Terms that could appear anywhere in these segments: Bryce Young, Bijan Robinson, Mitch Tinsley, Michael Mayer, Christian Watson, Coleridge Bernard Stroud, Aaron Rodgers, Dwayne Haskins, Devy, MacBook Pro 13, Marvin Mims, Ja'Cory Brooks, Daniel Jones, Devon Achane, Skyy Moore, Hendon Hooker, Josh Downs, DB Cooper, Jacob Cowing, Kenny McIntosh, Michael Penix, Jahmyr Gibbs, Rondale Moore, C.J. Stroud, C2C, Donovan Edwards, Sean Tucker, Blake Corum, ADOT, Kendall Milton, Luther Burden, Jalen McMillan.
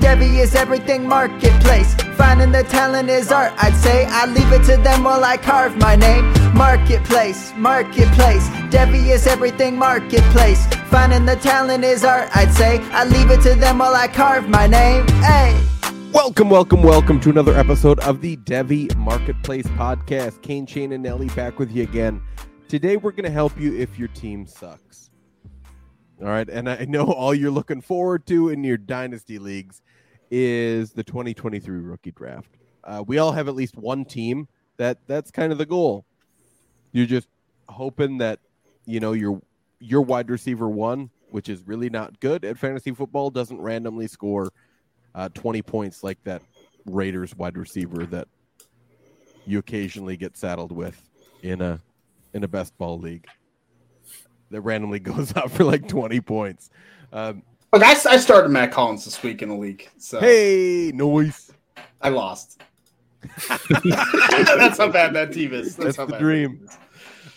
Devi is everything marketplace. Finding the talent is art, I'd say. I leave it to them while I carve my name. Marketplace, marketplace. Devi is everything marketplace. Finding the talent is art, I'd say. I leave it to them while I carve my name. Hey. Welcome, welcome, welcome to another episode of the Devi Marketplace Podcast. Kane, Shane, and Nelly back with you again. Today we're going to help you if your team sucks. All right, and I know all you're looking forward to in your dynasty leagues is the 2023 rookie draft. We all have at least one team that's kind of the goal. You're just hoping that, you know, your wide receiver one, which is really not good at fantasy football, doesn't randomly score 20 points like that Raiders wide receiver that you occasionally get saddled with in a best ball league that randomly goes up for like 20 points. Look, I started Matt Collins this week in the league. So. Hey, noise! I lost. That's how bad that team is. That's the dream.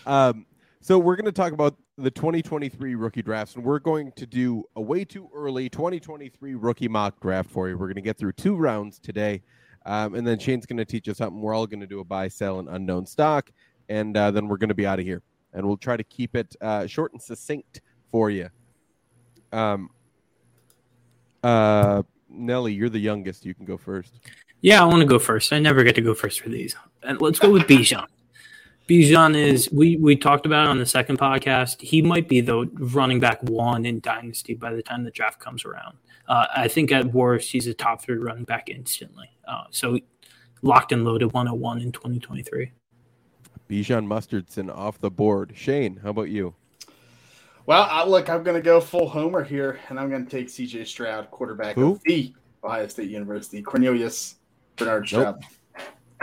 So we're going to talk about the 2023 rookie drafts, and we're going to do a way too early 2023 rookie mock draft for you. We're going to get through two rounds today, and then Shane's going to teach us something. We're all going to do a buy, sell, and unknown stock, and then we're going to be out of here. And we'll try to keep it short and succinct for you. Nelly, you're the youngest. You can go first. Yeah, I want to go first. I never get to go first for these. And let's go with Bijan. Bijan is, we talked about it on the second podcast. He might be the running back one in Dynasty by the time the draft comes around. I think at worst, he's a top three running back instantly. So locked and loaded 101 in 2023. Bijan Mustardson off the board. Shane, how about you? Well, look, I'm going to go full homer here, and I'm going to take C.J. Stroud, quarterback of the Ohio State University, Cornelius Bernard Stroud.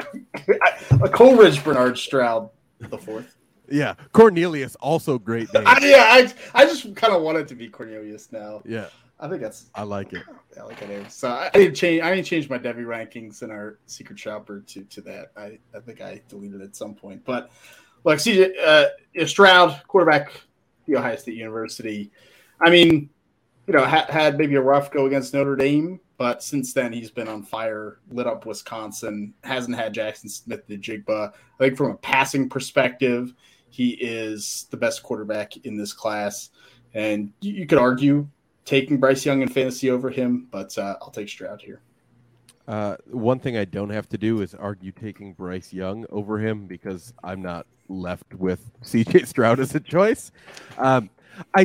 Nope. Coleridge Bernard Stroud, the fourth. Yeah, Cornelius, also great name. I just kind of want it to be Cornelius now. Yeah. I think that's – I like it. I like that name. So I need to change my Devy rankings in our secret shopper to that. I think I deleted it at some point. But, look, C.J. Stroud, quarterback, the Ohio State University. I mean, you know, had maybe a rough go against Notre Dame, but since then he's been on fire, lit up Wisconsin, hasn't had Jaxon Smith-Njigba. I think from a passing perspective, he is the best quarterback in this class. And you could argue taking Bryce Young in fantasy over him, but I'll take Stroud here. One thing I don't have to do is argue taking Bryce Young over him because I'm not left with C.J. Stroud as a choice. I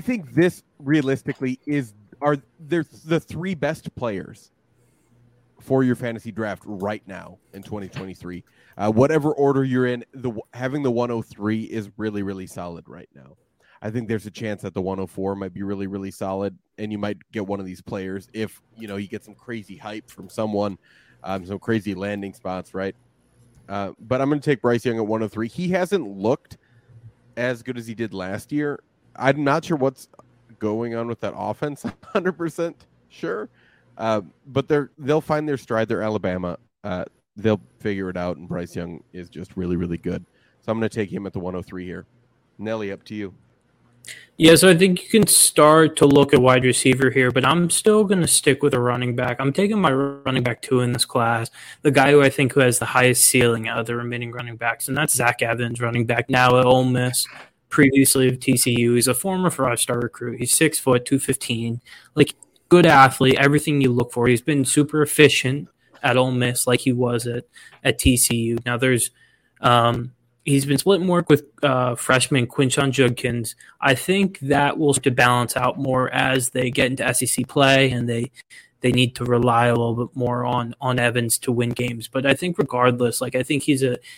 think this realistically are the three best players for your fantasy draft right now in 2023. Whatever order you're in, having the 103 is really, really solid right now. I think there's a chance that the 104 might be really, really solid, and you might get one of these players if, you know, you get some crazy hype from someone, some crazy landing spots, right? But I'm going to take Bryce Young at 103. He hasn't looked as good as he did last year. I'm not sure what's going on with that offense. 100% sure. But they'll find their stride. They're Alabama. They'll figure it out, and Bryce Young is just really, really good. So I'm going to take him at the 103 here. Nelly, up to you. Yeah, so I think you can start to look at wide receiver here, but I'm still going to stick with a running back. I'm taking my running back two in this class, the guy who I think who has the highest ceiling out of the remaining running backs, and that's Zach Evans, running back now at Ole Miss, previously of TCU. He's a former five-star recruit. He's 6 foot, 215, like good athlete, everything you look for. He's been super efficient at Ole Miss like he was at TCU. Now there's he's been splitting work with freshman Quinton Johnston. I think that will to balance out more as they get into SEC play, and they need to rely a little bit more on Evans to win games. But I think regardless, like I think he's a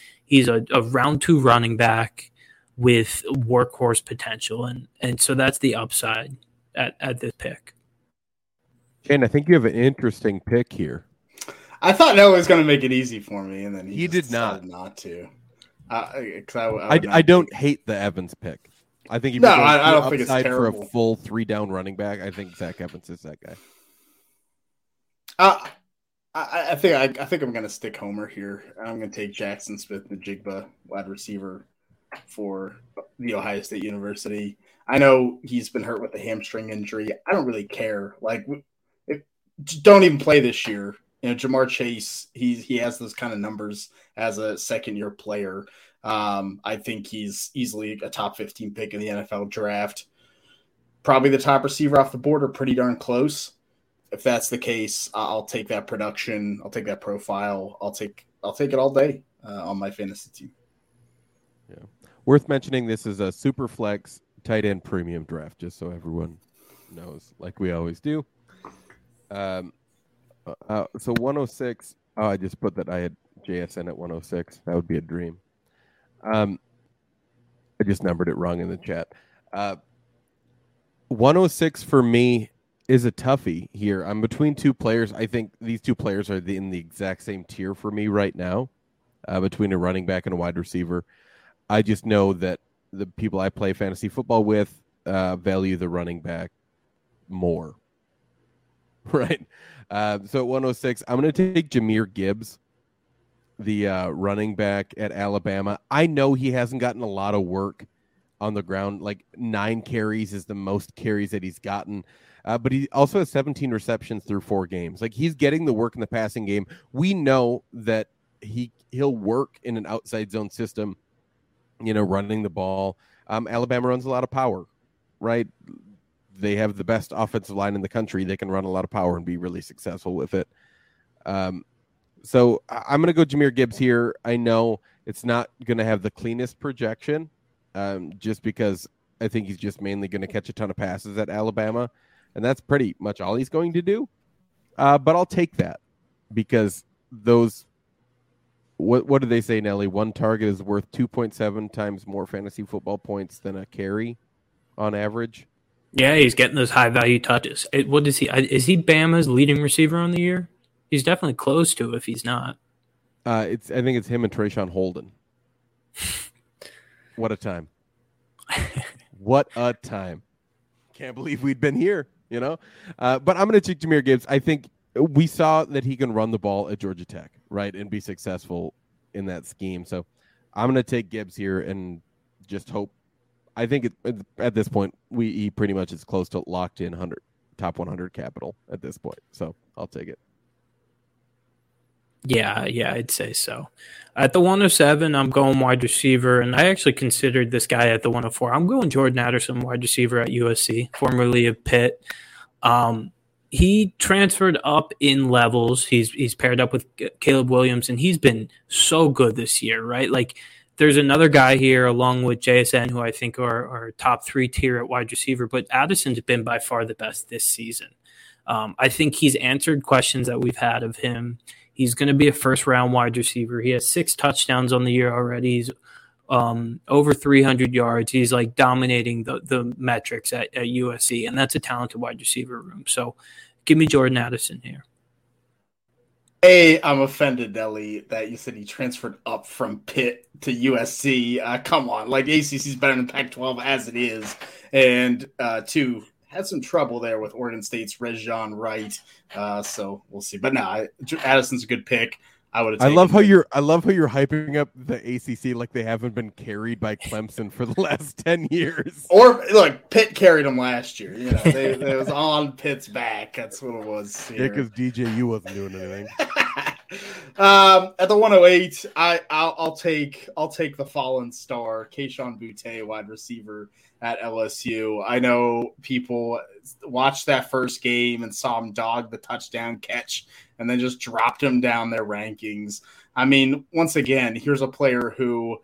round two running back with workhorse potential, and so that's the upside at this pick. Shane, I think you have an interesting pick here. I thought Noah was going to make it easy for me, and then he did not to. I don't hate the Evans pick. I think he I don't think it's terrible for a full three down running back. I think Zach Evans is that guy. I think I'm going to stick Homer here. I'm going to take Jaxon Smith-Njigba, wide receiver for the Ohio State University. I know he's been hurt with a hamstring injury. I don't really care. Like, don't even play this year. You know, Jamar Chase, he has those kind of numbers as a second-year player. I think he's easily a top 15 pick in the NFL draft. Probably the top receiver off the board, or pretty darn close. If that's the case, I'll take that production. I'll take that profile. I'll take it all day on my fantasy team. Yeah, worth mentioning, this is a super flex tight end premium draft, just so everyone knows, like we always do. So 106. Oh, I just put that I had JSN at 106. That would be a dream. I just numbered it wrong in the chat. 106 for me is a toughie here. I'm between two players. I think these two players are in the exact same tier for me right now, between a running back and a wide receiver. I just know that the people I play fantasy football with value the running back more. Right. So at 106, I'm going to take Jahmyr Gibbs, the running back at Alabama. I know he hasn't gotten a lot of work on the ground. Like 9 carries is the most carries that he's gotten. But he also has 17 receptions through 4 games. Like, he's getting the work in the passing game. We know that he'll work in an outside zone system, you know, running the ball. Alabama runs a lot of power, right? They have the best offensive line in the country. They can run a lot of power and be really successful with it. So I'm going to go Jahmyr Gibbs here. I know it's not going to have the cleanest projection, just because I think he's just mainly going to catch a ton of passes at Alabama, and that's pretty much all he's going to do. But I'll take that, because those what do they say, Nelly? One target is worth 2.7 times more fantasy football points than a carry on average. Yeah, he's getting those high-value touches. What is he? Is he Bama's leading receiver on the year? He's definitely close to, if he's not. I think it's him and Trayshawn Holden. What a time. What a time. Can't believe we'd been here, you know? But I'm going to take Jahmyr Gibbs. I think we saw that he can run the ball at Georgia Tech, right, and be successful in that scheme. So I'm going to take Gibbs here and just hope. I think at this point, he pretty much is close to locked in top 100 capital at this point. So I'll take it. Yeah, I'd say so. At the 107, I'm going wide receiver, and I actually considered this guy at the 104. I'm going Jordan Addison, wide receiver at USC, formerly of Pitt. He transferred up in levels. He's paired up with Caleb Williams, and he's been so good this year, right? Like, there's another guy here along with JSN, who I think are top 3 tier at wide receiver, but Addison's been by far the best this season. I think he's answered questions that we've had of him. He's going to be a first-round wide receiver. He has 6 touchdowns on the year already. He's over 300 yards. He's, like, dominating the metrics at USC, and that's a talented wide receiver room. So give me Jordan Addison here. Hey, I'm offended, Nelly, that you said he transferred up from Pitt to USC. Come on. Like, ACC's better than Pac-12 as it is. And, 2 – had some trouble there with Oregon State's Rajon Wright, so we'll see. But no, Addison's a good pick. I love how you're hyping up the ACC like they haven't been carried by Clemson for the last 10 years. Or look, Pitt carried them last year. You know, it was all on Pitt's back. That's what it was. Here. Yeah, because DJU wasn't doing anything. At the 108, I'll take the fallen star, Kayshon Boutte, wide receiver at LSU. I know people watched that first game and saw him dog the touchdown catch and then just dropped him down their rankings. I mean, once again, here's a player who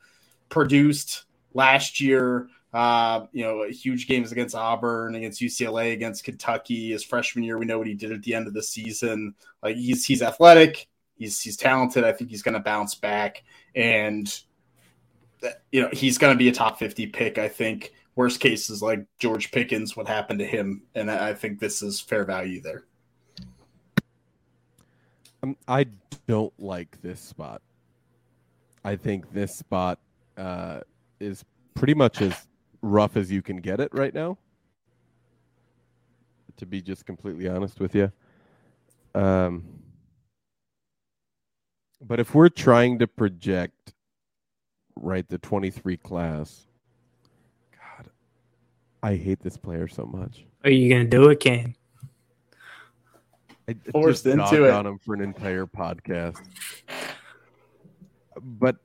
produced last year, huge games against Auburn, against UCLA, against Kentucky. His freshman year, we know what he did at the end of the season. Like, he's athletic. He's talented. I think he's going to bounce back, and he's going to be a top 50 pick. I think worst case is like George Pickens, what happened to him, and I think this is fair value there. I don't like this spot. I think this spot is pretty much as rough as you can get it right now, to be just completely honest with you. But if we're trying to project, right, the 23 class, God, I hate this player so much. Are you going to do it, Ken? I forced just into it on him for an entire podcast. But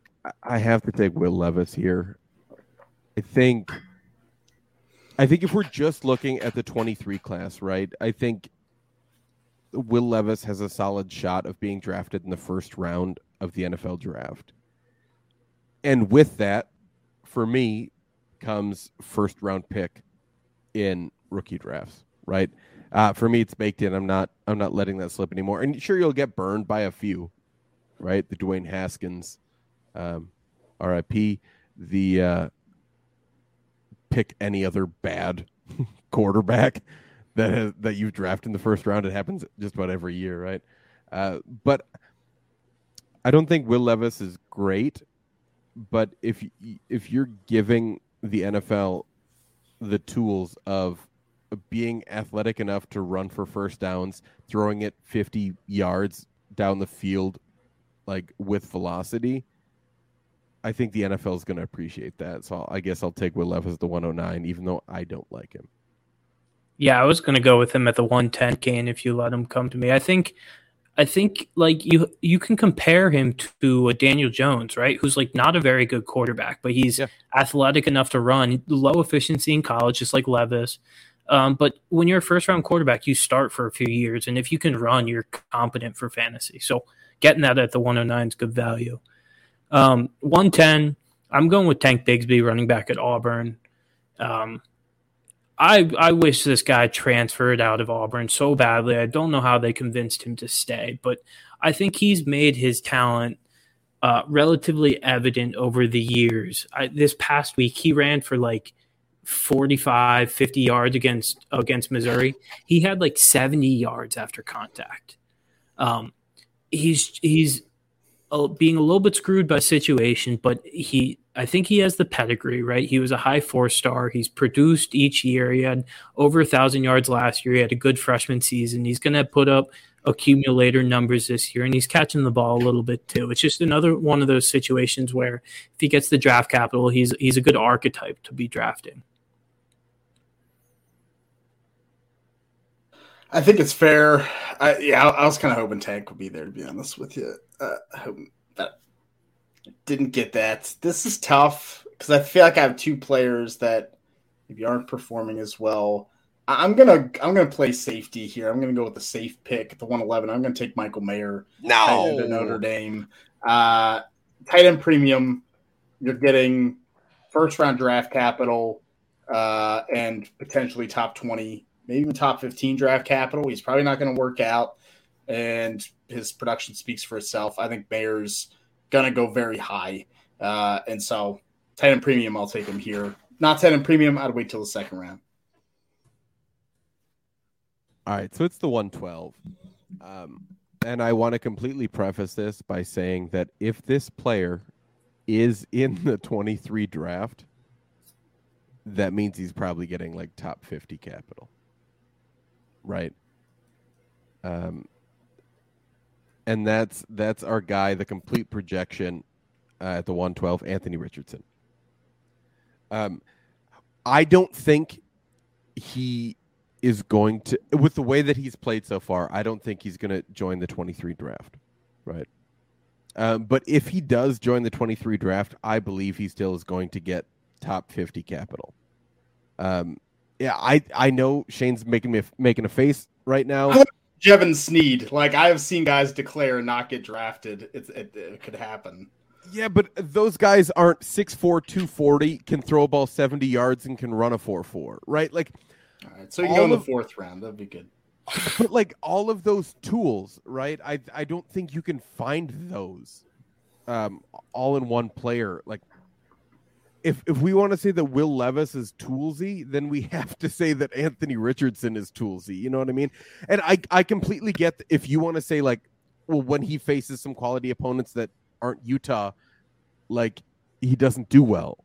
I have to take Will Levis here. I think if we're just looking at the 23 class, right, I think Will Levis has a solid shot of being drafted in the first round of the NFL draft. And with that, for me, comes first round pick in rookie drafts, right? For me, it's baked in. I'm not letting that slip anymore. And sure, you'll get burned by a few, right? The Dwayne Haskins, RIP, the pick any other bad quarterback that you draft in the first round. It happens just about every year, right? But I don't think Will Levis is great. But if you're giving the NFL the tools of being athletic enough to run for first downs, throwing it 50 yards down the field, like with velocity, I think the NFL is going to appreciate that. So I guess I'll take Will Levis at the 109, even though I don't like him. Yeah, I was going to go with him at the 110, Kane, if you let him come to me. I think like you can compare him to a Daniel Jones, right? Who's like not a very good quarterback, but he's athletic enough to run, low efficiency in college, just like Levis. But when you're a first-round quarterback, you start for a few years, and if you can run, you're competent for fantasy. So getting that at the 109 is good value. 110, I'm going with Tank Bigsby, running back at Auburn. I wish this guy transferred out of Auburn so badly. I don't know how they convinced him to stay, but I think he's made his talent relatively evident over the years. This past week, he ran for like 45, 50 yards against Missouri. He had like 70 yards after contact. He's being a little bit screwed by situation, but I think he has the pedigree, right? He was a high 4-star. He's produced each year. He had over 1,000 yards last year. He had a good freshman season. He's going to put up accumulator numbers this year, and he's catching the ball a little bit too. It's just another one of those situations where if he gets the draft capital, he's a good archetype to be drafting. I think it's fair. I was kind of hoping Tank would be there, to be honest with you. But didn't get that. This is tough because I feel like I have two players that maybe aren't performing as well. I'm gonna play safety here. I'm gonna go with the safe pick at the 111. I'm gonna take Michael Mayer, tight end of Notre Dame. Tight end premium. You're getting first round draft capital and potentially top 20. Maybe even top 15 draft capital. He's probably not going to work out, and his production speaks for itself. I think Mayer's going to go very high. And so tight end premium, I'll take him here. Not tight end premium, I'd wait till the second round. All right, so it's the 112. And I want to completely preface this by saying that if this player is in the 23 draft, that means he's probably getting like top 50 capital. Right. And that's our guy, the complete projection at the 112, Anthony Richardson. I don't think he is going to, with the way that he's played so far, I don't think he's going to join the 23 draft. Right. But if he does join the 23 draft, I believe he still is going to get top 50 capital. Yeah, I know Shane's making a face right now. Jevin Sneed, like I have seen guys declare and not get drafted. It could happen. Yeah, but those guys aren't 6'4", 240, can throw a ball 70 yards and can run a 4.4, right? Like, all right, so you can go in the fourth round. That'd be good. But like all of those tools, right? I don't think you can find those all in one player. Like, If we want to say that Will Levis is toolsy, then we have to say that Anthony Richardson is toolsy. You know what I mean? And I completely get if you want to say like well, when he faces some quality opponents that aren't Utah, like, he doesn't do well,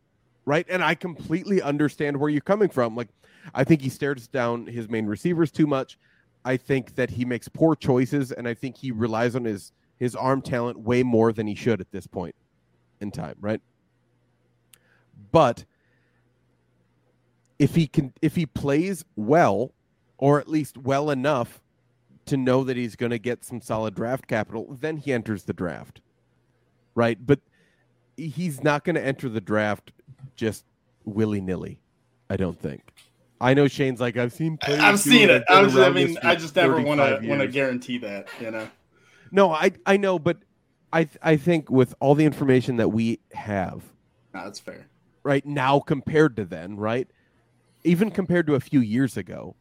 right? And I completely understand where you're coming from. Like, I think he stares down his main receivers too much. I think that he makes poor choices, and I think he relies on his arm talent way more than he should at this point in time, right? But if he plays well, or at least well enough to know that he's going to get some solid draft capital, then he enters the draft, right? But he's not going to enter the draft just willy-nilly, I don't think. I know Shane's like, I've seen it. I mean, I just never want to guarantee that, you know? No, I know, but I think with all the information that we have, no, that's fair. Right now compared to then, right? Even compared to a few years ago,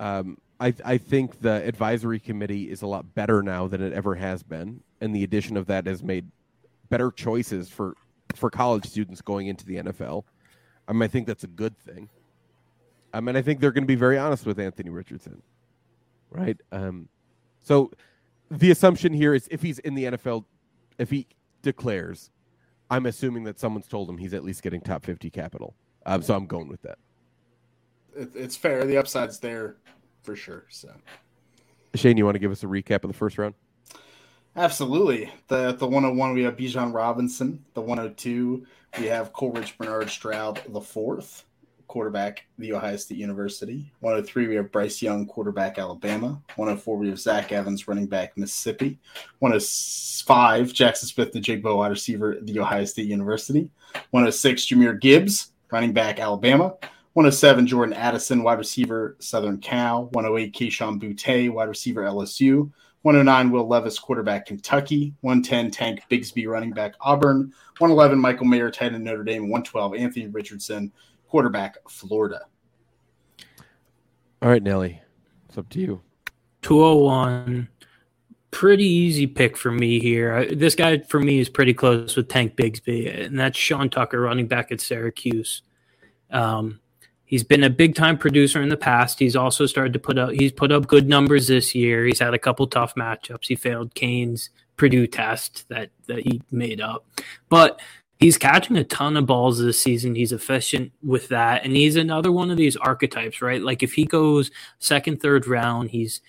I think the advisory committee is a lot better now than it ever has been, and the addition of that has made better choices for college students going into the NFL. I mean, I think that's a good thing. I mean, I think they're going to be very honest with Anthony Richardson, right? So the assumption here is if he's in the NFL, if he declares, I'm assuming that someone's told him he's at least getting top 50 capital. So I'm going with that. It's fair. The upside's there for sure. So, Shane, you want to give us a recap of the first round? Absolutely. The 101, we have Bijan Robinson. The 102, we have Coleridge Bernard Stroud, the fourth quarterback, The Ohio State University. 103, we have Bryce Young, quarterback, Alabama. 104, we have Zach Evans, running back, Mississippi. 105, Jaxon Smith-Njigba, wide receiver, The Ohio State University. 106, Jahmyr Gibbs, running back, Alabama. 107, Jordan Addison, wide receiver, Southern Cal. 108, Kayshon Boutte, wide receiver, LSU. 109, Will Levis, quarterback, Kentucky. 110, Tank Bigsby, running back, Auburn. 111, Michael Mayer, tight end, Notre Dame. 112, Anthony Richardson, quarterback, Florida. All right, Nelly, it's up to you. 201, pretty easy pick for me here. This guy, for me, is pretty close with Tank Bigsby, and that's Sean Tucker, running back at Syracuse. He's been a big-time producer in the past. He's also started to put up good numbers this year. He's had a couple tough matchups. He failed Kane's Purdue test that he made up. But he's catching a ton of balls this season. He's efficient with that. And he's another one of these archetypes, right? Like if he goes second, third round, he's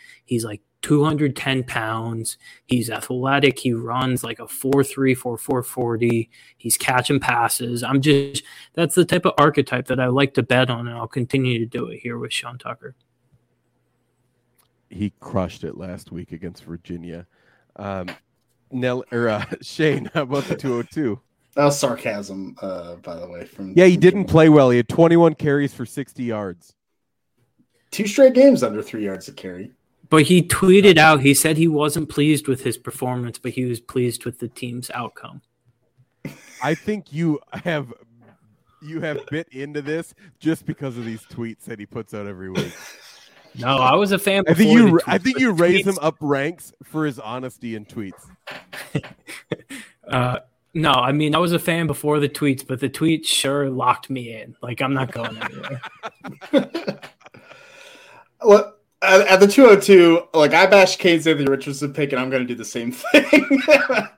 like 210 pounds. He's athletic. He runs like a 4.3, 4.4, 40. He's catching passes. That's the type of archetype that I like to bet on, and I'll continue to do it here with Sean Tucker. He crushed it last week against Virginia. Shane, how about the 202? That was sarcasm, by the way. He didn't play well. He had 21 carries for 60 yards. 2 straight games under 3 yards a carry. But he tweeted out, he said he wasn't pleased with his performance, but he was pleased with the team's outcome. I think you have bit into this just because of these tweets that he puts out every week. No, I was a fan. I think you raise him up ranks for his honesty in tweets. No, I mean, I was a fan before the tweets, but the tweets sure locked me in. Like, I'm not going anywhere. Well, at the 202, like, I bashed Kane's Anthony Richardson pick, and I'm going to do the same thing.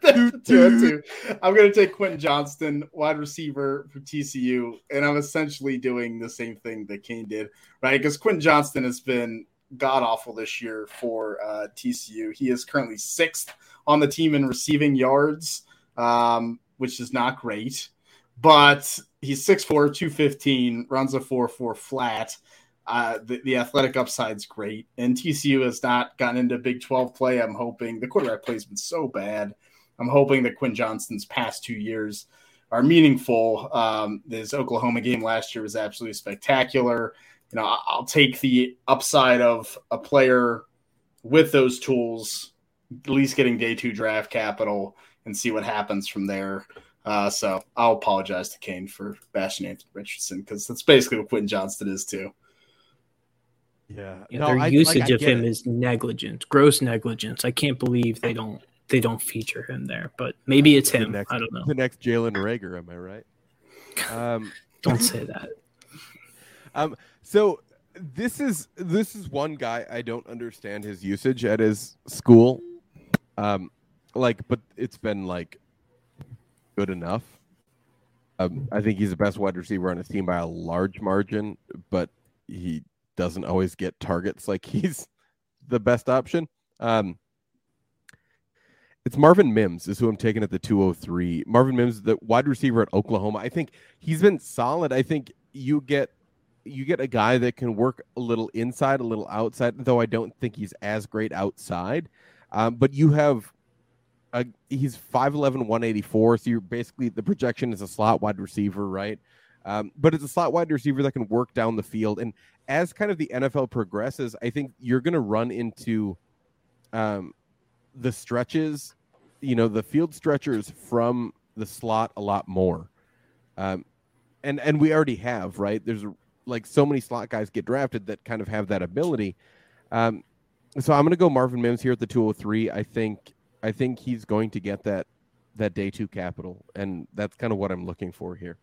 The 202, I'm going to take Quentin Johnston, wide receiver for TCU, and I'm essentially doing the same thing that Kane did, right? Because Quentin Johnston has been god-awful this year for TCU. He is currently 6th on the team in receiving yards, which is not great. But he's 6'4", 215, runs a 4.4 flat. The athletic upside's great, and TCU has not gotten into Big 12 play. I'm hoping the quarterback play's been so bad. I'm hoping that Quinn Johnston's past 2 years are meaningful. His Oklahoma game last year was absolutely spectacular. You know, I'll take the upside of a player with those tools, at least getting day 2 draft capital, and see what happens from there. So I'll apologize to Kane for bashing Anthony Richardson because that's basically what Quentin Johnston is too. Yeah, their usage of him is negligent, gross negligence. I can't believe they don't feature him there, but maybe it's him. I don't know. The next Jalen Reagor, am I right? Don't say that. So this is one guy I don't understand his usage at his school But it's been good enough. I think he's the best wide receiver on his team by a large margin, but he doesn't always get targets. He's the best option. It's Marvin Mims is who I'm taking at the 203. Marvin Mims, the wide receiver at Oklahoma. I think he's been solid. I think you get a guy that can work a little inside, a little outside, though I don't think he's as great outside. But you have he's 5'11", 184. So you're basically, the projection is a slot wide receiver, right? But it's a slot wide receiver that can work down the field. And as kind of the NFL progresses, I think you're going to run into the stretches, the field stretchers from the slot a lot more. And we already have, right? There's so many slot guys get drafted that kind of have that ability. So I'm going to go Marvin Mims here at the 203. I think he's going to get that day two capital, and that's kind of what I'm looking for here.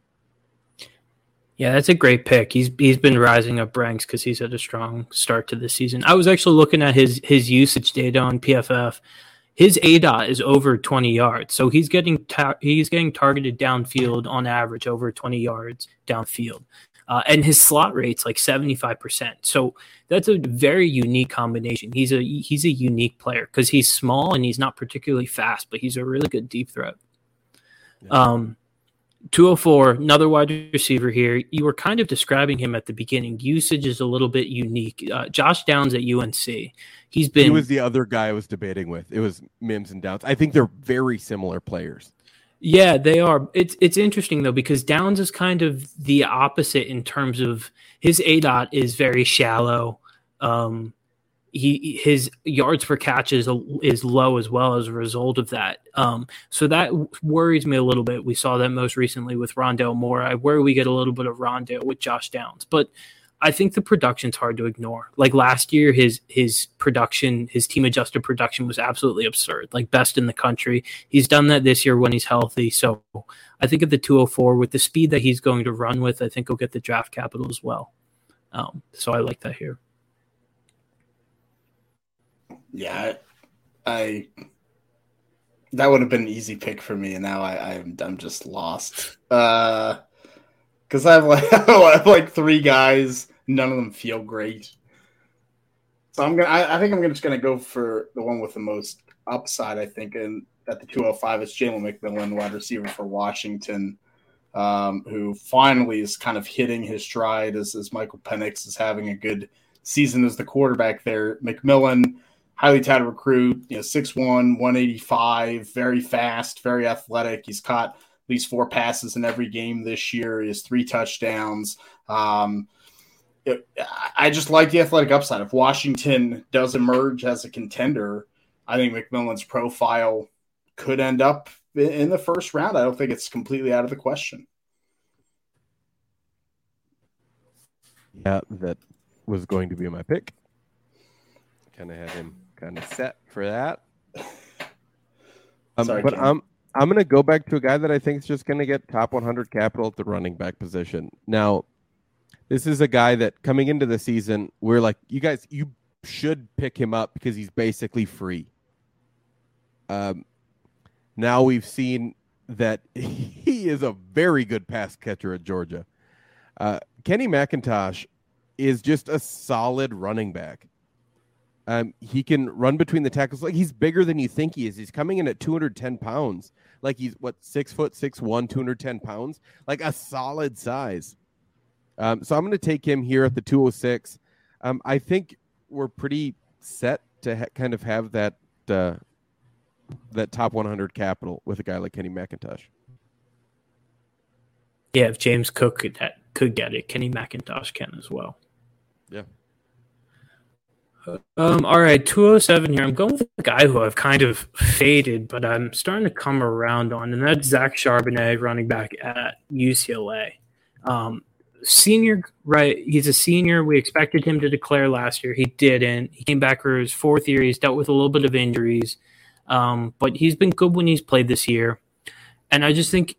Yeah, that's a great pick. He's been rising up ranks because he's had a strong start to this season. I was actually looking at his usage data on PFF. His ADOT is over 20 yards, so he's getting targeted downfield on average over 20 yards downfield. And his slot rate's 75%. So that's a very unique combination. He's a unique player because he's small and he's not particularly fast, but he's a really good deep threat. Yeah. 204, another wide receiver here. You were kind of describing him at the beginning. Usage is a little bit unique. Josh Downs at UNC. He was the other guy I was debating with. It was Mims and Downs. I think they're very similar players. Yeah, they are. It's interesting, though, because Downs is kind of the opposite in terms of his ADOT is very shallow. His yards per catch is low as well as a result of that. So that worries me a little bit. We saw that most recently with Rondale Moore. I worry we get a little bit of Rondale with Josh Downs. But I think the production's hard to ignore. Last year, his production, his team-adjusted production was absolutely absurd, best in the country. He's done that this year when he's healthy. So I think at the 204, with the speed that he's going to run with, I think he'll get the draft capital as well. So I like that here. Yeah, I that would have been an easy pick for me, and now I'm just lost. Because I have three guys. None of them feel great. So I think I'm just gonna go for the one with the most upside, I think, and at the 205 is Jalen McMillan, wide receiver for Washington, who finally is kind of hitting his stride as Michael Penix is having a good season as the quarterback there. McMillan, highly touted recruit, 6'1", 185, very fast, very athletic. He's caught at least 4 passes in every game this year. He has 3 touchdowns. I just like the athletic upside. If Washington does emerge as a contender, I think McMillan's profile could end up in the first round. I don't think it's completely out of the question. Yeah, that was going to be my pick. Kind of had him kind of set for that. I'm going to go back to a guy that I think is just going to get top 100 capital at the running back position. Now, this is a guy that coming into the season, we're like, you guys, you should pick him up because he's basically free. Now we've seen that he is a very good pass catcher at Georgia. Kenny McIntosh is just a solid running back. He can run between the tackles. He's bigger than you think he is. He's coming in at 210 pounds. He's 6 foot, 6'1", 210 pounds, a solid size. So I'm going to take him here at the 206. I think we're pretty set to kind of have that, that top 100 capital with a guy like Kenny McIntosh. Yeah. If James Cook could get it, Kenny McIntosh can as well. Yeah. All right, 207 here. I'm going with a guy who I've kind of faded, but I'm starting to come around on, and that's Zach Charbonnet, running back at UCLA. Senior, right? He's a senior. We expected him to declare last year. He didn't. He came back for his fourth year. He's dealt with a little bit of injuries, but he's been good when he's played this year. And I just think,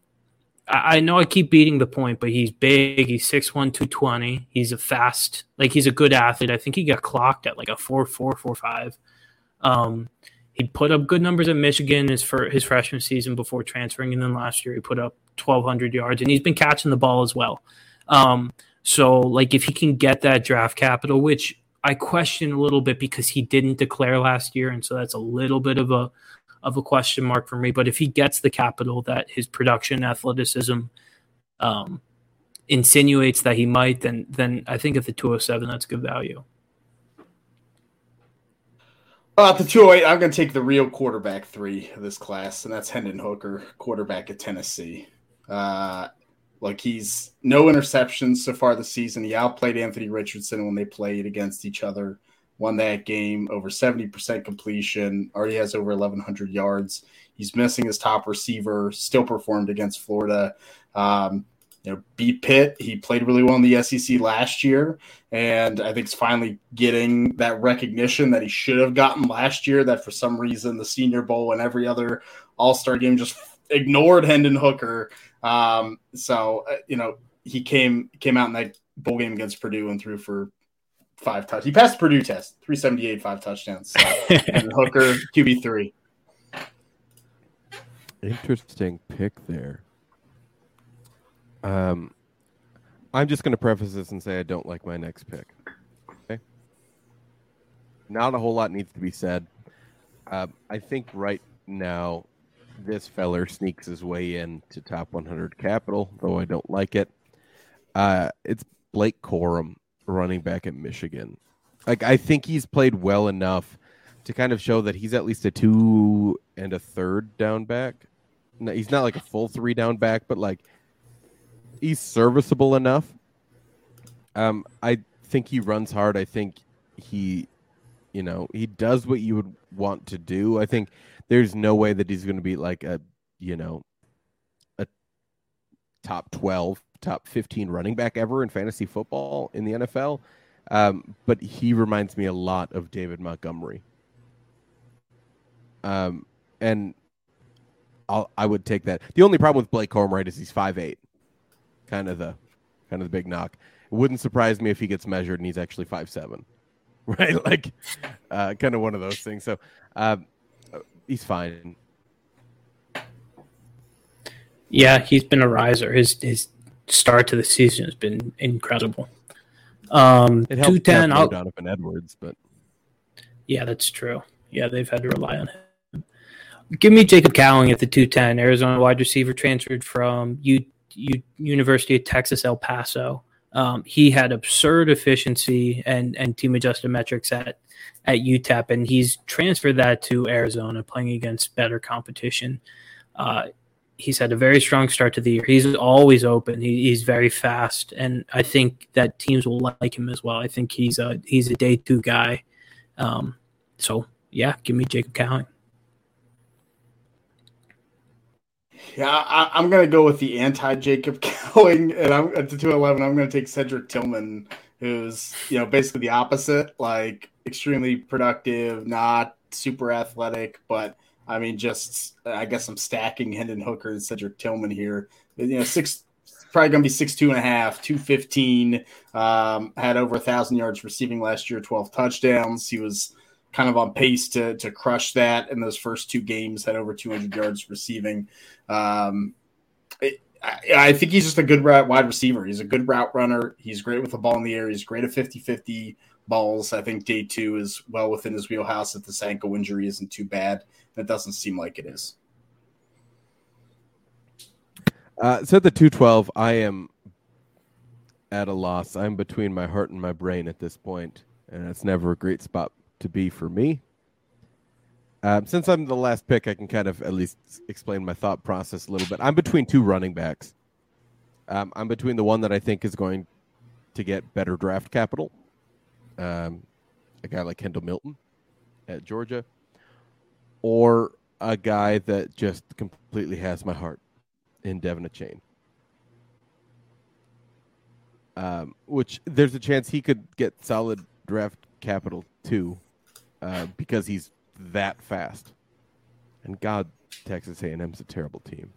I know I keep beating the point, but he's big. He's 6'1", 220. He's a fast, he's a good athlete. I think he got clocked at a 4.4, 4.5. He'd put up good numbers at Michigan his freshman season before transferring, and then last year he put up 1,200 yards, and he's been catching the ball as well. So, like, if he can get that draft capital, which I question a little bit because he didn't declare last year, and so that's a little bit of a question mark for me. But if he gets the capital that his production, athleticism, insinuates that he might, then I think at the 207, that's good value. At the 208, I'm going to take the real quarterback three of this class, and that's Hendon Hooker, quarterback at Tennessee. He's no interceptions so far this season. He outplayed Anthony Richardson when they played against each other, won that game, over 70% completion, already has over 1,100 yards. He's missing his top receiver, still performed against Florida. Beat Pitt. He played really well in the SEC last year, and I think it's finally getting that recognition that he should have gotten last year, that for some reason the Senior Bowl and every other All-Star game just ignored Hendon Hooker. He came out in that bowl game against Purdue and threw for 5 touchdowns. He passed the Purdue test, 378, 5 touchdowns. So, Hendon Hooker, QB3. Interesting pick there. I'm just going to preface this and say I don't like my next pick. Okay. Not a whole lot needs to be said. I think right now this feller sneaks his way into top 100 capital, though I don't like it. It's Blake Corum, running back at Michigan. I think he's played well enough to kind of show that he's at least a 2 1/3 down back. No, he's not like a full 3 down back, but he's serviceable enough. I think he runs hard. I think he does what you would want to do. I think there's no way that he's going to be a top 12, top 15 running back ever in fantasy football in the NFL. But he reminds me a lot of David Montgomery. And I would take that. The only problem with Blake Corum, right, is he's 5'8". Kind of the big knock. It wouldn't surprise me if he gets measured and he's actually 5'7", right? Kind of one of those things. So he's fine. Yeah, he's been a riser. His start to the season has been incredible. It helped 210. Donovan Edwards, but yeah, that's true. Yeah, they've had to rely on him. Give me Jacob Cowing at the 210. Arizona wide receiver transferred from University of Texas, El Paso. He had absurd efficiency and team adjusted metrics at UTEP, and he's transferred that to Arizona, playing against better competition. He's had a very strong start to the year. He's always open. He's very fast, and I think that teams will like him as well. I think he's a day two guy. Give me Jacob Cowing. Yeah, I'm going to go with the anti-Jacob Cowing, and I'm at the 211. I'm going to take Cedric Tillman, who's basically the opposite, extremely productive, not super athletic, but I mean, I guess I'm stacking Hendon Hooker and Cedric Tillman here. Probably going to be 6'2 and a half, 215, had over 1,000 yards receiving last year, 12 touchdowns. He was kind of on pace to crush that in those first 2 games, had over 200 yards receiving. I think he's just a good wide receiver. He's a good route runner. He's great with the ball in the air. He's great at 50-50 balls. I think day 2 is well within his wheelhouse if this ankle injury isn't too bad. That doesn't seem like it is. So at the 212, I am at a loss. I'm between my heart and my brain at this point, and it's never a great spot to be for me. Since I'm the last pick, I can kind of at least explain my thought process a little bit. I'm between 2 running backs. I'm between the one that I think is going to get better draft capital, a guy like Kendall Milton at Georgia, or a guy that just completely has my heart in Devon Achane, which there's a chance he could get solid draft capital too, because he's that fast. And God, Texas A&M's a terrible team.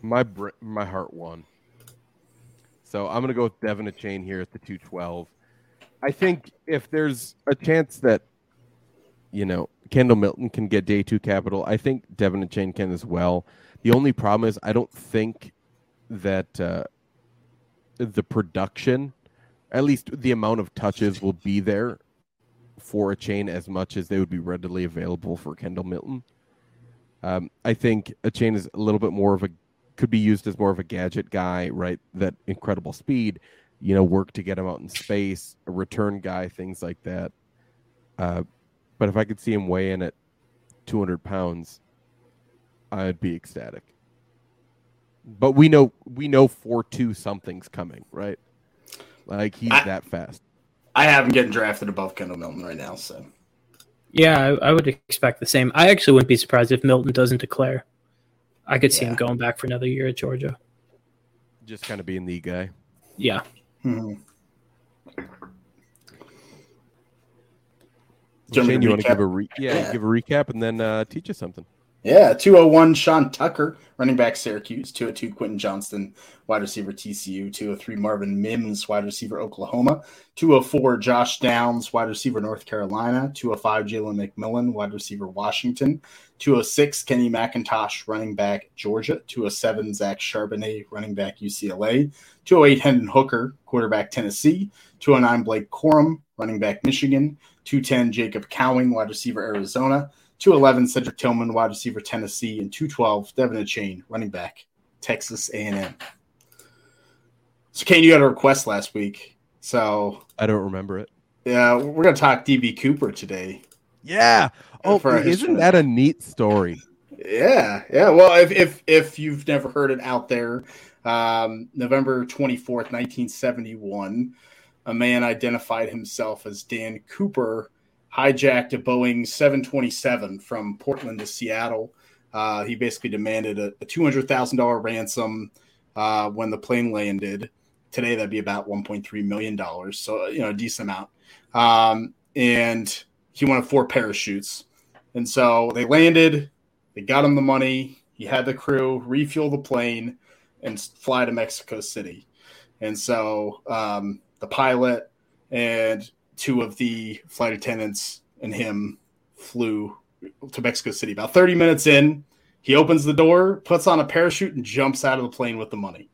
My heart won. So I'm going to go with Devon Achane here at the 212. I think if there's a chance that, you know, Kendall Milton can get day two capital, I think Devon Achane can as well. The only problem is I don't think that the production, at least the amount of touches, will be there for Achane as much as they would be readily available for Kendall Milton. I think Achane is a little bit more of a, could be used as more of a gadget guy, right? That incredible speed, you know, work to get him out in space, a return guy, things like that. But if I could see him weigh in at 200 pounds, I'd be ecstatic. But we know 4-2 something's coming, right? Like he's that fast. I have him getting drafted above Kendall Milton right now, so. Yeah, I would expect the same. I actually wouldn't be surprised if Milton doesn't declare. I could see him going back for another year at Georgia. Just kind of being the guy. Yeah. Mm-hmm. Shane, you want to give give a recap and then teach us something? Yeah, 201 Sean Tucker, running back Syracuse. 202 Quentin Johnston, wide receiver TCU. 203 Marvin Mims, wide receiver Oklahoma. 204 Josh Downs, wide receiver North Carolina. 205 Jalen McMillan, wide receiver Washington. 206 Kenny McIntosh, running back Georgia. 207 Zach Charbonnet, running back UCLA. 208 Hendon Hooker, quarterback Tennessee. 209 Blake Corum, running back Michigan. 210 Jacob Cowing, wide receiver Arizona. 211, Cedric Tillman, wide receiver, Tennessee, and 212, Devon Achane, running back, Texas A&M. So, Kane, you had a request last week. So I don't remember it. Yeah, we're going to talk DB Cooper today. Yeah. Oh, isn't that a neat story? Yeah. Yeah. Well, if you've never heard it out there, November 24th, 1971, a man identified himself as Dan Cooper hijacked a Boeing 727 from Portland to Seattle. He basically demanded a $200,000 ransom when the plane landed. Today, that'd be about $1.3 million. So, you know, a decent amount. And he wanted 4 parachutes. And so they landed. They got him the money. He had the crew refuel the plane and fly to Mexico City. And so the pilot and 2 of the flight attendants and him flew to Mexico City. About 30 minutes in, he opens the door, puts on a parachute, and jumps out of the plane with the money.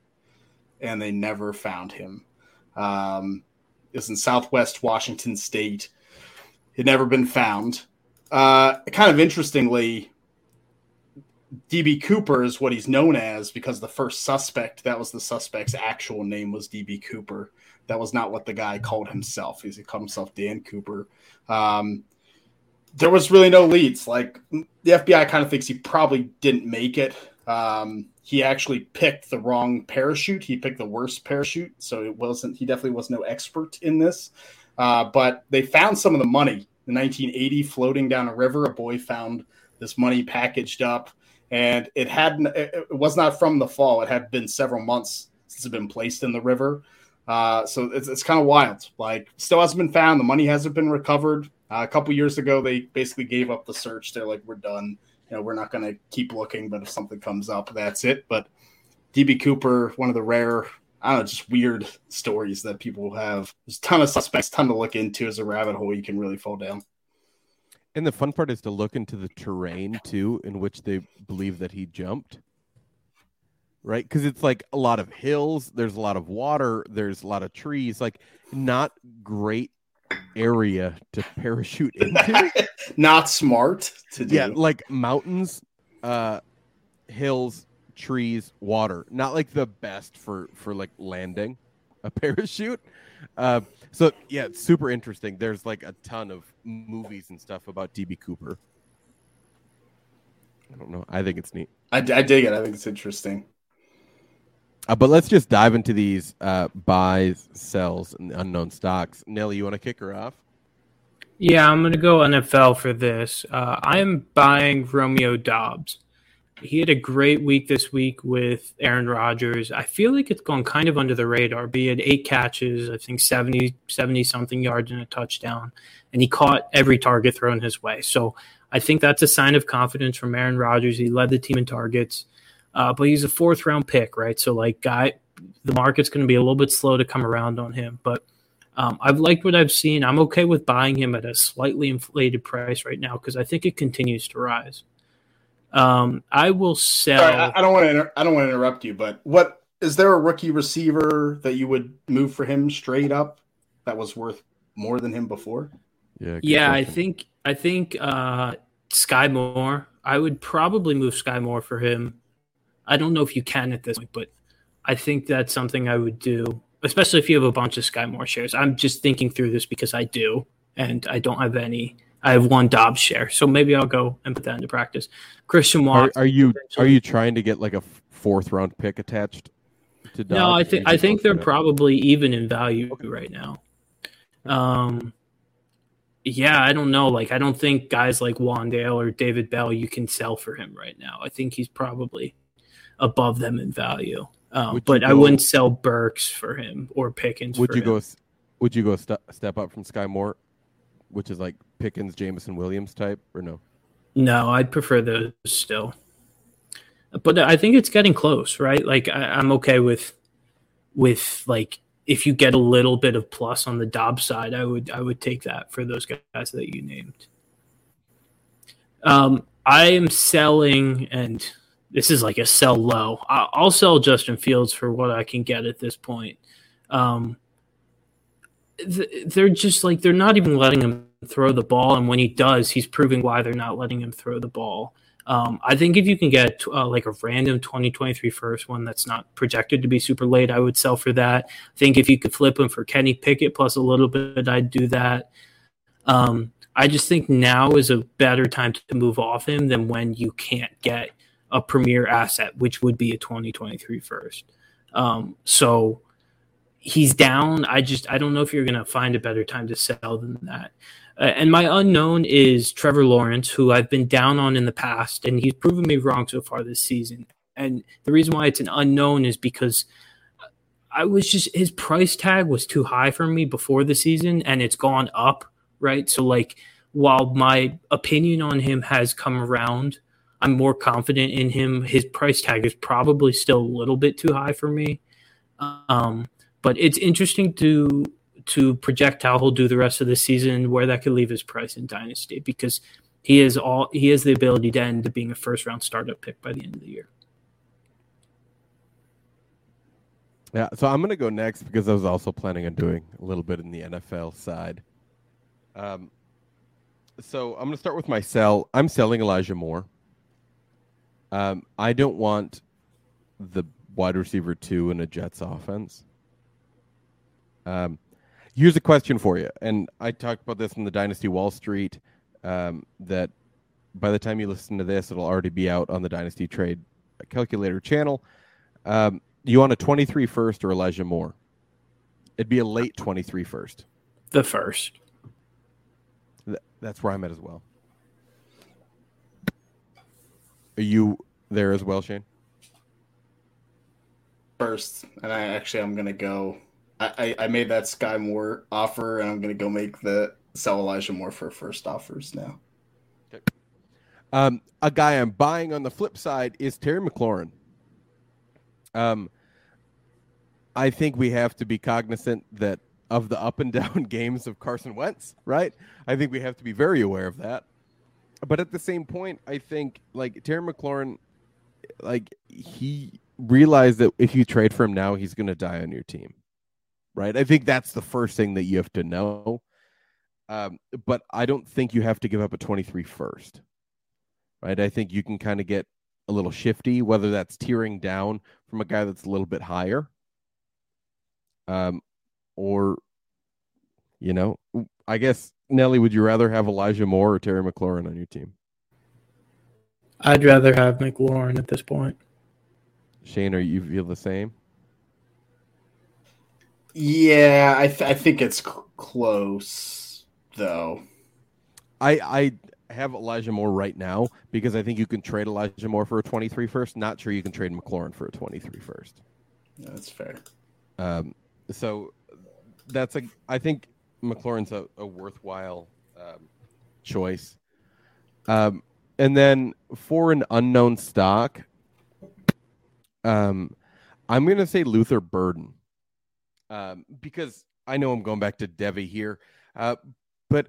And they never found him. It was in Southwest Washington State. He'd never been found. Kind of interestingly, DB Cooper is what he's known as because the first suspect, that was the suspect's actual name, was DB Cooper. That was not what the guy called himself. He called himself Dan Cooper. There was really no leads. Like, the FBI kind of thinks he probably didn't make it. He actually picked the wrong parachute. He picked the worst parachute. So he definitely was no expert in this. But they found some of the money in 1980 floating down a river. A boy found this money packaged up, and it was not from the fall. It had been several months since it had been placed in the river. So it's kind of wild. Like, still hasn't been found. The money hasn't been recovered. A couple years ago, they basically gave up the search. They're like, we're done. You know, we're not going to keep looking, but if something comes up, that's it. But DB Cooper, one of the rare, I don't know, just weird stories that people have. There's a ton of suspects, ton to look into. As a rabbit hole you can really fall down. And the fun part is to look into the terrain, too, in which they believe that he jumped. Right, because it's like a lot of hills, there's a lot of water, there's a lot of trees, like not great area to parachute into. Not smart to do. Yeah, like mountains, hills, trees, water. Not like the best for like landing a parachute. So yeah, it's super interesting. There's like a ton of movies and stuff about DB Cooper. I don't know. I think it's neat. I dig it. I think it's interesting. But let's just dive into these buys, sells, and unknown stocks. Nelly, you want to kick her off? Yeah, I'm going to go NFL for this. I'm buying Romeo Doubs. He had a great week this week with Aaron Rodgers. I feel like it's gone kind of under the radar. He had 8 catches, I think 70-something yards and a touchdown, and he caught every target thrown his way. So I think that's a sign of confidence from Aaron Rodgers. He led the team in targets. But he's a 4th-round pick, right? So, like, the market's going to be a little bit slow to come around on him. But I've liked what I've seen. I'm okay with buying him at a slightly inflated price right now because I think it continues to rise. I will sell. Sorry, I don't want to interrupt you, but what is there a rookie receiver that you would move for him straight up that was worth more than him before? Yeah, I think Skyy Moore. I would probably move Skyy Moore for him. I don't know if you can at this point, but I think that's something I would do, especially if you have a bunch of Skyy Moore shares. I'm just thinking through this because I do, and I don't have any. I have one Dobbs share, so maybe I'll go and put that into practice. Christian Watson. Are you trying to get like a fourth round pick attached to Dobbs? No, I think they're probably even in value right now. Yeah, I don't know. Like, I don't think guys like Wandale or David Bell you can sell for him right now. I think he's probably above them in value. But I wouldn't sell Burks for him or Pickens. Would you go step up from Skyy Moore, which is like Pickens, Jameson Williams type, or no? No, I'd prefer those still. But I think it's getting close, right? Like I'm okay with like if you get a little bit of plus on the Dobbs side, I would take that for those guys that you named. I am selling, and this is like a sell low. I'll sell Justin Fields for what I can get at this point. They're just like, they're not even letting him throw the ball. And when he does, he's proving why they're not letting him throw the ball. I think if you can get like a random 2023 first one that's not projected to be super late, I would sell for that. I think if you could flip him for Kenny Pickett plus a little bit, I'd do that. I just think now is a better time to move off him than when you can't get a premier asset, which would be a 2023 first. So he's down. I don't know if you're going to find a better time to sell than that. And my unknown is Trevor Lawrence, who I've been down on in the past, and he's proven me wrong so far this season. And the reason why it's an unknown is because his price tag was too high for me before the season, and it's gone up, right? So like, while my opinion on him has come around, I'm more confident in him. His price tag is probably still a little bit too high for me. But it's interesting to project how he'll do the rest of the season, where that could leave his price in Dynasty, because he has the ability to end up being a first-round startup pick by the end of the year. Yeah, so I'm going to go next because I was also planning on doing a little bit in the NFL side. So I'm going to start with my sell. I'm selling Elijah Moore. I don't want the wide receiver 2 in a Jets offense. Here's a question for you. And I talked about this in the Dynasty Wall Street, that by the time you listen to this, it'll already be out on the Dynasty Trade Calculator channel. You want a 23 first or Elijah Moore? It'd be a late 23 first. The first. That's where I'm at as well. Are you there as well, Shane? First, and I'm going to go. I made that Skyy Moore offer, and I'm going to go make the sell Elijah Moore for first offers now. Okay. A guy I'm buying on the flip side is Terry McLaurin. I think we have to be cognizant that of the up and down games of Carson Wentz, right? I think we have to be very aware of that. But at the same point, I think like Terry McLaurin, like he realized that if you trade for him now, he's going to die on your team, right? I think that's the first thing that you have to know. But I don't think you have to give up a 23 first, right? I think you can kind of get a little shifty, whether that's tearing down from a guy that's a little bit higher, or, you know, I guess. Nelly, would you rather have Elijah Moore or Terry McLaurin on your team? I'd rather have McLaurin at this point. Shane, are you feel the same? Yeah, I think it's close, though. I have Elijah Moore right now because I think you can trade Elijah Moore for a 23 first. Not sure you can trade McLaurin for a 23 first. No, that's fair. So that's I think McLaurin's a worthwhile choice. And then for an unknown stock, I'm going to say Luther Burden, because I know I'm going back to Devy here, but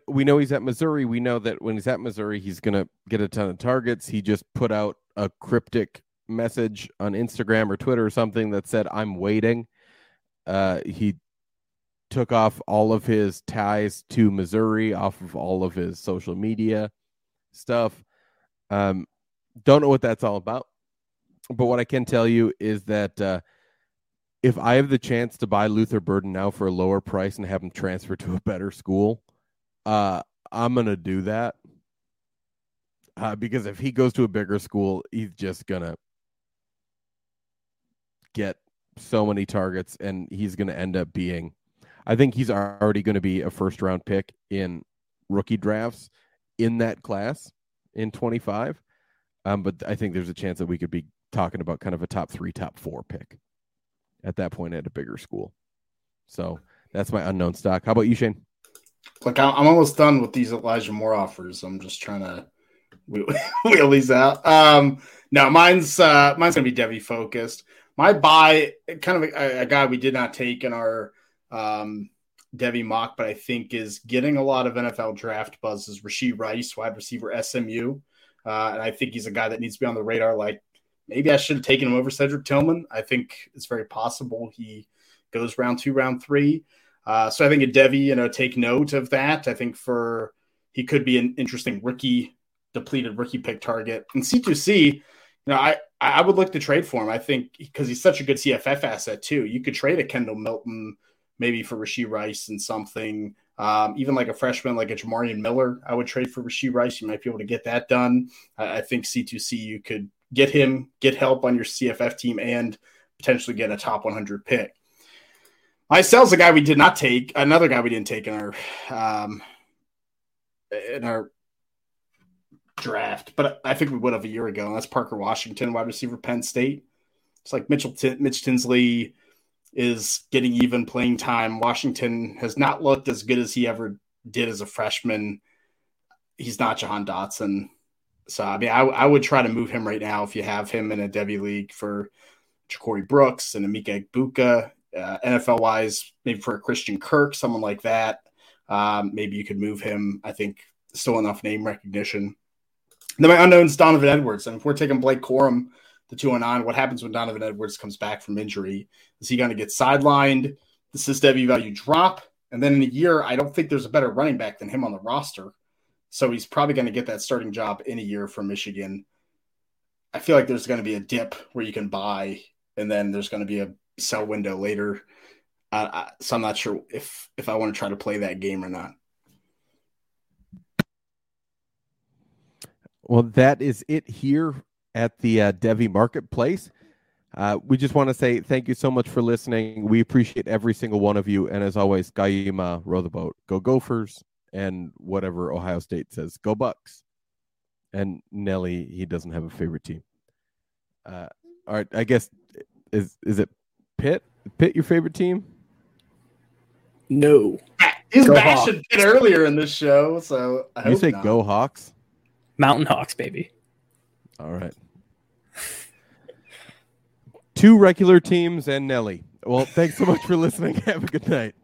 we know he's at Missouri. We know that when he's at Missouri, he's going to get a ton of targets. He just put out a cryptic message on Instagram or Twitter or something that said, "I'm waiting." He took off all of his ties to Missouri off of all of his social media stuff. Don't know what that's all about, but what I can tell you is that if I have the chance to buy Luther Burden now for a lower price and have him transfer to a better school, I'm going to do that, because if he goes to a bigger school, he's just going to get so many targets, and he's going to end up being, I think he's already going to be a first round pick in rookie drafts in that class in 25. But I think there's a chance that we could be talking about kind of a top three, top four pick at that point at a bigger school. So that's my unknown stock. How about you, Shane? Like, I'm almost done with these Elijah Moore offers. I'm just trying to wheel these out. No, mine's going to be Devy focused. My buy, kind of a guy we did not take in our Devy mock, but I think is getting a lot of NFL draft buzz, is Rashee Rice, wide receiver, SMU. And I think he's a guy that needs to be on the radar. Like, maybe I should have taken him over Cedric Tillman. I think it's very possible he goes round two, round three. So I think a Devy, take note of that. I think he could be an interesting depleted rookie pick target. And C2C, I would look to trade for him. I think because he's such a good CFF asset too. You could trade a Kendall Milton maybe for Rashee Rice and something. Even like a freshman, like a Jamarian Miller, I would trade for Rashee Rice. You might be able to get that done. I think C2C, you could get him, get help on your CFF team, and potentially get a top 100 pick. Myself's a guy we did not take. Another guy we didn't take in our draft, but I think we would have a year ago, and that's Parker Washington, wide receiver, Penn State. It's like Mitch Tinsley is getting even playing time. Washington has not looked as good as he ever did as a freshman. He's not Jahan Dotson. So, I would try to move him right now if you have him in a Devy league for Ja'Cory Brooks and Emeka Egbuka. NFL-wise, maybe for a Christian Kirk, someone like that. Maybe you could move him. I think still enough name recognition. And then my unknown's Donovan Edwards. And if we're taking Blake Corum, the 209, what happens when Donovan Edwards comes back from injury? Is he going to get sidelined? Does his Devy value drop? And then in a year, I don't think there's a better running back than him on the roster. So he's probably going to get that starting job in a year from Michigan. I feel like there's going to be a dip where you can buy, and then there's going to be a sell window later. So I'm not sure if I want to try to play that game or not. Well, that is it here at the Devy Marketplace. We just want to say thank you so much for listening. We appreciate every single one of you. And as always, Gaima, row the boat, go Gophers. And whatever Ohio State says, go Bucks. And Nelly, he doesn't have a favorite team. All right, I guess, is it Pitt? Pitt your favorite team? No. He's bashing Pitt earlier in this show, so I hope you say not. Go Hawks? Mountain Hawks, baby. All right. Two regular teams and Nelly. Well, thanks so much for listening. Have a good night.